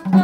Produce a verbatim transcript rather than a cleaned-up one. What?